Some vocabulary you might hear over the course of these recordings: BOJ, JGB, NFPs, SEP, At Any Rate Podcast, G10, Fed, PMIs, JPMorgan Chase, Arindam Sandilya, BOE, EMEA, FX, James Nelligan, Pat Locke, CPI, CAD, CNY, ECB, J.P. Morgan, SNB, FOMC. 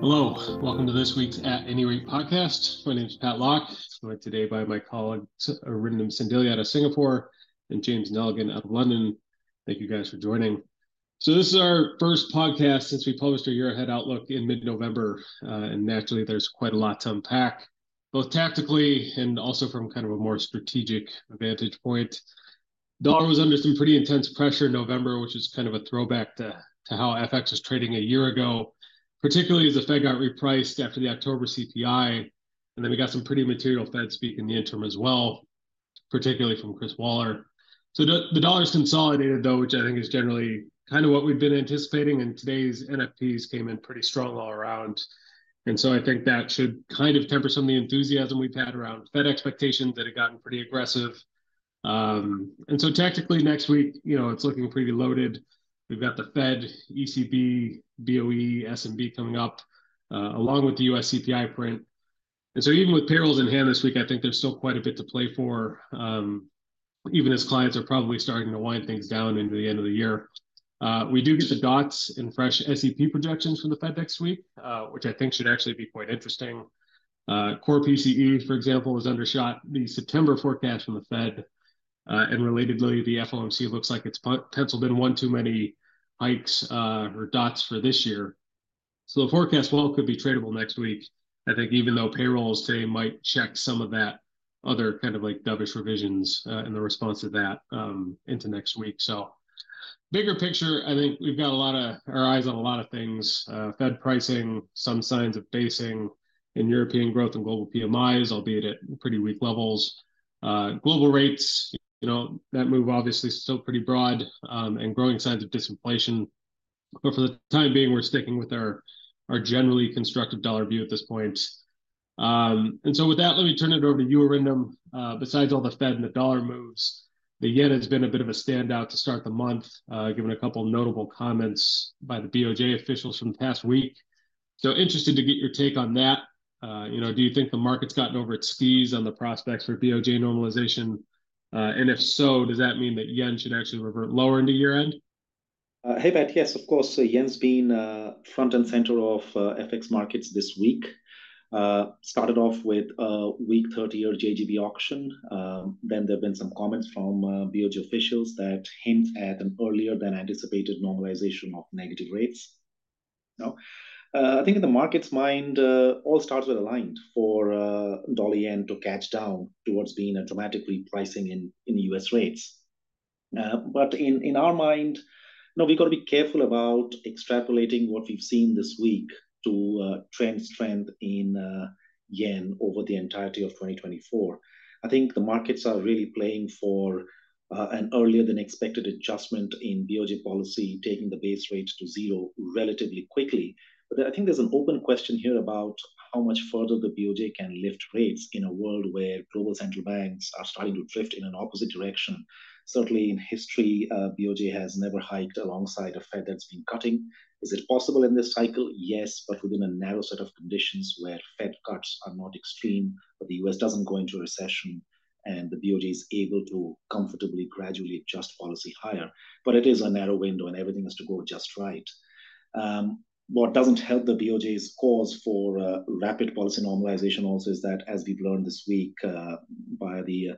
Hello, welcome to this week's At Any Rate Podcast. My name is Pat Locke. I'm joined today by my colleagues Arindam Sandilya out of Singapore and James Nelligan out of London. Thank you guys for joining. So this is our first podcast since we published our year-ahead outlook in mid-November, and naturally there's quite a lot to unpack, both tactically and also from kind of a more strategic vantage point. Dollar was under some pretty intense pressure in November, which is kind of a throwback to how FX was trading a year ago, particularly as the Fed got repriced after the October CPI. And then we got some pretty material Fed speak in the interim as well, particularly from Chris Waller. So the dollar's consolidated, though, which I think is generally kind of what we've been anticipating. And today's NFPs came in pretty strong all around. And so I think that should kind of temper some of the enthusiasm we've had around Fed expectations that had gotten pretty aggressive. And so tactically next week, it's looking pretty loaded. We've got the Fed, ECB, BOE, SNB coming up, along with the U.S. CPI print. And so even with payrolls in hand this week, I think there's still quite a bit to play for, even as clients are probably starting to wind things down into the end of the year. We do get the dots and fresh SEP projections from the Fed next week, which I think should actually be quite interesting. Core PCE, for example, was undershot the September forecast from the Fed. And relatedly, the FOMC looks like it's penciled in one too many hikes or dots for this year. So the forecast well could be tradable next week, I think, even though payrolls today might check some of that other kind of like dovish revisions in the response to that into next week. So bigger picture, I think we've got a lot of our eyes on a lot of things. Fed pricing, some signs of basing in European growth and global PMIs, albeit at pretty weak levels. Global rates, that move obviously still pretty broad and growing signs of disinflation. But for the time being, we're sticking with our generally constructive dollar view at this point. And so with that, let me turn it over to you, Arindam. Besides all the Fed and the dollar moves, the yen has been a bit of a standout to start the month, given a couple notable comments by the BOJ officials from the past week. So interested to get your take on that. Do you think the market's gotten over its skis on the prospects for BOJ normalization? And if so, does that mean that yen should actually revert lower into year-end? Hey, Pat. Yes, of course. Yen's been front and center of FX markets this week. Started off with a weak 30-year JGB auction. Then there have been some comments from BOJ officials that hint at an earlier than anticipated normalization of negative rates. I think in the market's mind, all stars were aligned for dollar yen to catch down towards being a dramatic repricing in US rates. But in our mind, we've got to be careful about extrapolating what we've seen this week to trend strength in yen over the entirety of 2024. I think the markets are really playing for an earlier than expected adjustment in BOJ policy, taking the base rate to zero relatively quickly. But I think there's an open question here about how much further the BOJ can lift rates in a world where global central banks are starting to drift in an opposite direction. Certainly in history, BOJ has never hiked alongside a Fed that's been cutting. Is it possible in this cycle? Yes, but within a narrow set of conditions where Fed cuts are not extreme, but the US doesn't go into recession, and the BOJ is able to comfortably gradually adjust policy higher. But it is a narrow window, and everything has to go just right. What doesn't help the BOJ's cause for rapid policy normalization also is that, as we've learned this week by the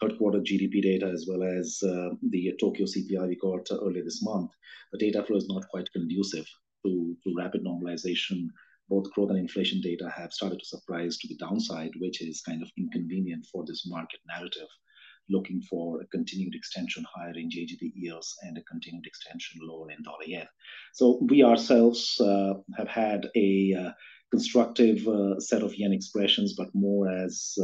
third quarter GDP data, as well as the Tokyo CPI we got earlier this month, the data flow is not quite conducive to rapid normalization. Both growth and inflation data have started to surprise to the downside, which is kind of inconvenient for this market narrative, looking for a continued extension higher in JGB yields and a continued extension lower in dollar yen. So we ourselves have had a constructive set of yen expressions, but more as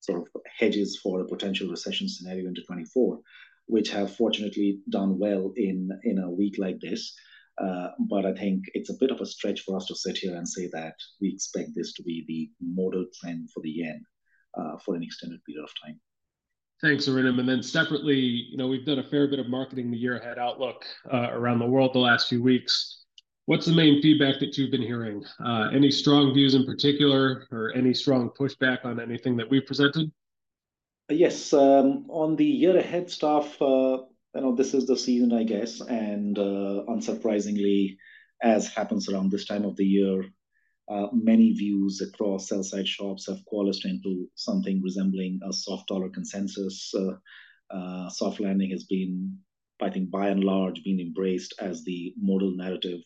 sort of hedges for a potential recession scenario into 24, which have fortunately done well in a week like this. But I think it's a bit of a stretch for us to sit here and say that we expect this to be the modal trend for the yen for an extended period of time. Thanks, Arindam. And then separately, we've done a fair bit of marketing the year ahead outlook around the world the last few weeks. What's the main feedback that you've been hearing? Any strong views in particular, or any strong pushback on anything that we presented? Yes, on the year ahead stuff, this is the season, I guess, and unsurprisingly, as happens around this time of the year, Many views across sell-side shops have coalesced into something resembling a soft dollar consensus. Soft landing has been, I think, by and large, been embraced as the modal narrative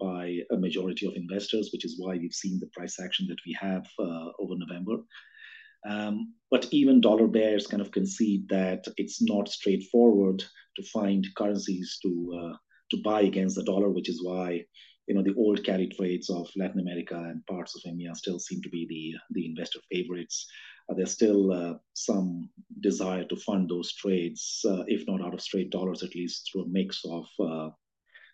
by a majority of investors, which is why we've seen the price action that we have over November. But even dollar bears kind of concede that it's not straightforward to find currencies to buy against the dollar, which is why the old carry trades of Latin America and parts of EMEA still seem to be the investor favorites. There's still some desire to fund those trades, if not out of straight dollars, at least through a mix of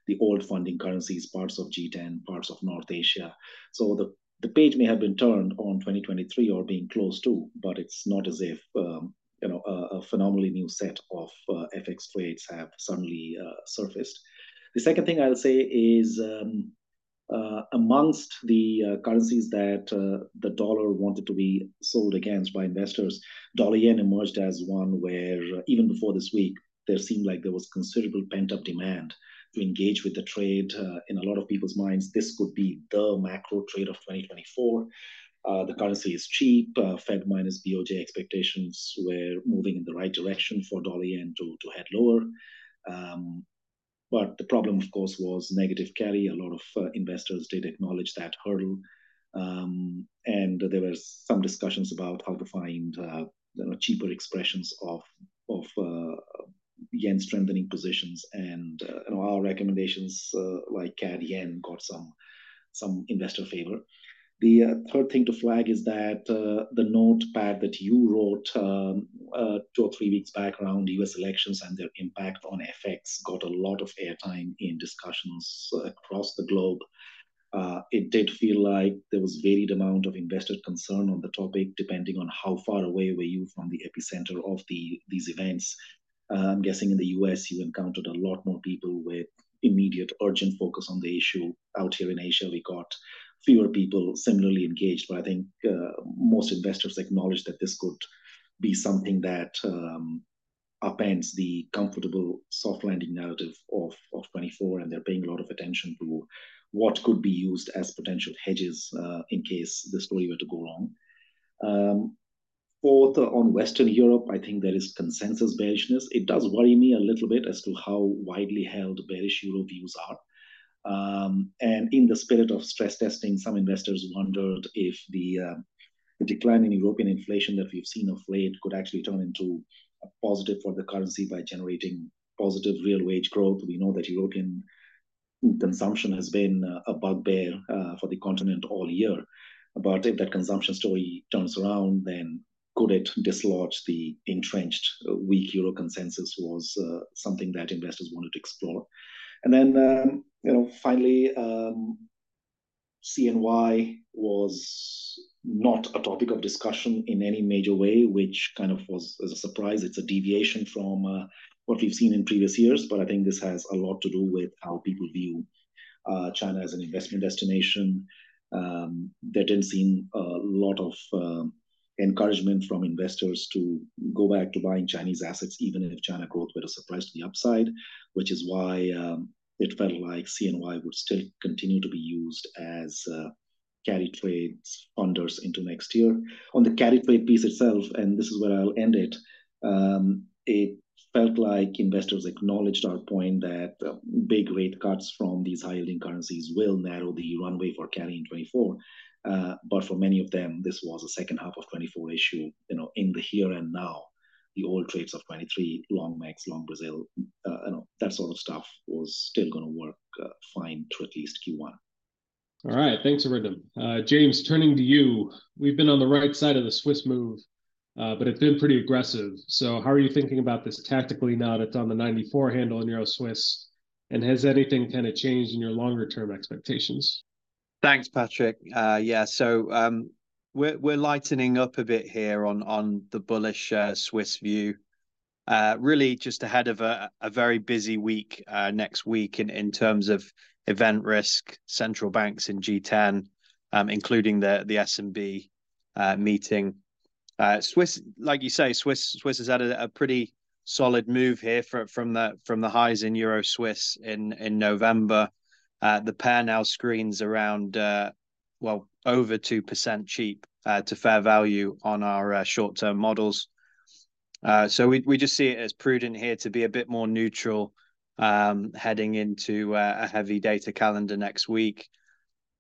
the old funding currencies, parts of G10, parts of North Asia. So the page may have been turned on 2023 or being close to, but it's not as if a phenomenally new set of FX trades have suddenly surfaced. The second thing I'll say is amongst the currencies that the dollar wanted to be sold against by investors, dollar yen emerged as one where even before this week, there seemed like there was considerable pent-up demand to engage with the trade. In a lot of people's minds, this could be the macro trade of 2024. The currency is cheap. Fed minus BOJ expectations were moving in the right direction for dollar yen to head lower. But the problem, of course, was negative carry. A lot of investors did acknowledge that hurdle. And there were some discussions about how to find cheaper expressions of yen strengthening positions. And our recommendations like CAD yen got some investor favor. The third thing to flag is that the notepad that you wrote 2 or 3 weeks back around US elections and their impact on FX got a lot of airtime in discussions across the globe. It did feel like there was varied amount of investor concern on the topic, depending on how far away were you from the epicenter of these events. I'm guessing in the US, you encountered a lot more people with immediate, urgent focus on the issue. Out here in Asia, we got fewer people similarly engaged, but I think most investors acknowledge that this could be something that upends the comfortable soft landing narrative of 24, and they're paying a lot of attention to what could be used as potential hedges in case the story were to go wrong. Fourth, on Western Europe, I think there is consensus bearishness. It does worry me a little bit as to how widely held bearish euro views are. And in the spirit of stress testing, some investors wondered if the decline in European inflation that we've seen of late could actually turn into a positive for the currency by generating positive real wage growth. We know that European consumption has been a bugbear for the continent all year. But if that consumption story turns around, then could it dislodge the entrenched weak euro consensus was something that investors wanted to explore. And then, finally, CNY was not a topic of discussion in any major way, which kind of was as a surprise. It's a deviation from what we've seen in previous years, but I think this has a lot to do with how people view China as an investment destination. There didn't seem a lot of encouragement from investors to go back to buying Chinese assets, even if China growth were a surprise to the upside, which is why it felt like CNY would still continue to be used as carry trades funders into next year. On the carry trade piece itself, and this is where I'll end it, it felt like investors acknowledged our point that big rate cuts from these high-yielding currencies will narrow the runway for carry in 24. But for many of them, this was a second half of 24 issue. In the here and now, the old trades of 23, long Mex, long Brazil, that sort of stuff was still going to work fine through at least Q1. All right, thanks, Arindam. James, turning to you, we've been on the right side of the Swiss move, but it's been pretty aggressive. So how are you thinking about this tactically now that it's on the 94 handle in Euro Swiss? And has anything kind of changed in your longer term expectations? Thanks, Patrick. We're lightening up a bit here on the bullish Swiss view, really just ahead of a very busy week next week in terms of event risk, central banks in G10, including the SNB meeting. Swiss, like you say, Swiss has had a pretty solid move here from the highs in Euro Swiss in November. The pair now screens around well, over 2% cheap to fair value on our short-term models. So we just see it as prudent here to be a bit more neutral heading into a heavy data calendar next week.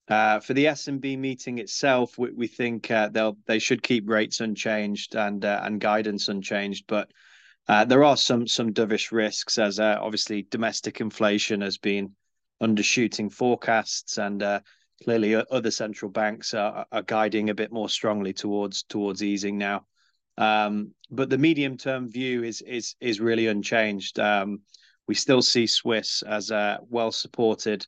For the SNB meeting itself, we think they should keep rates unchanged and guidance unchanged, but there are some dovish risks, as obviously domestic inflation has been undershooting forecasts, and clearly other central banks are guiding a bit more strongly towards easing now. But the medium-term view is really unchanged. We still see Swiss as well supported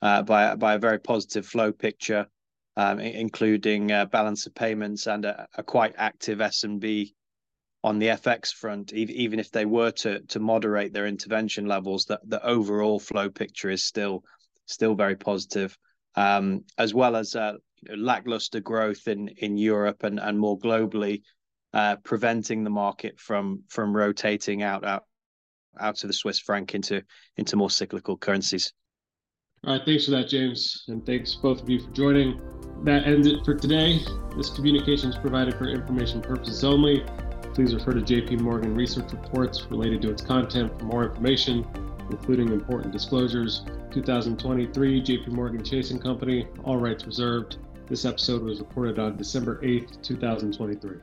by a very positive flow picture, including balance of payments and a quite active S&B on the FX front. Even if they were to moderate their intervention levels, the overall flow picture is still very positive, as well as lackluster growth in Europe and more globally, preventing the market from rotating out of the Swiss franc into more cyclical currencies. All right, thanks for that, James, and thanks both of you for joining. That ends it for today. This communication is provided for information purposes only. Please refer to JPMorgan Research Reports related to its content for more information, including important disclosures. 2023 JPMorgan Chase & Company, all rights reserved. This episode was recorded on December 8th, 2023.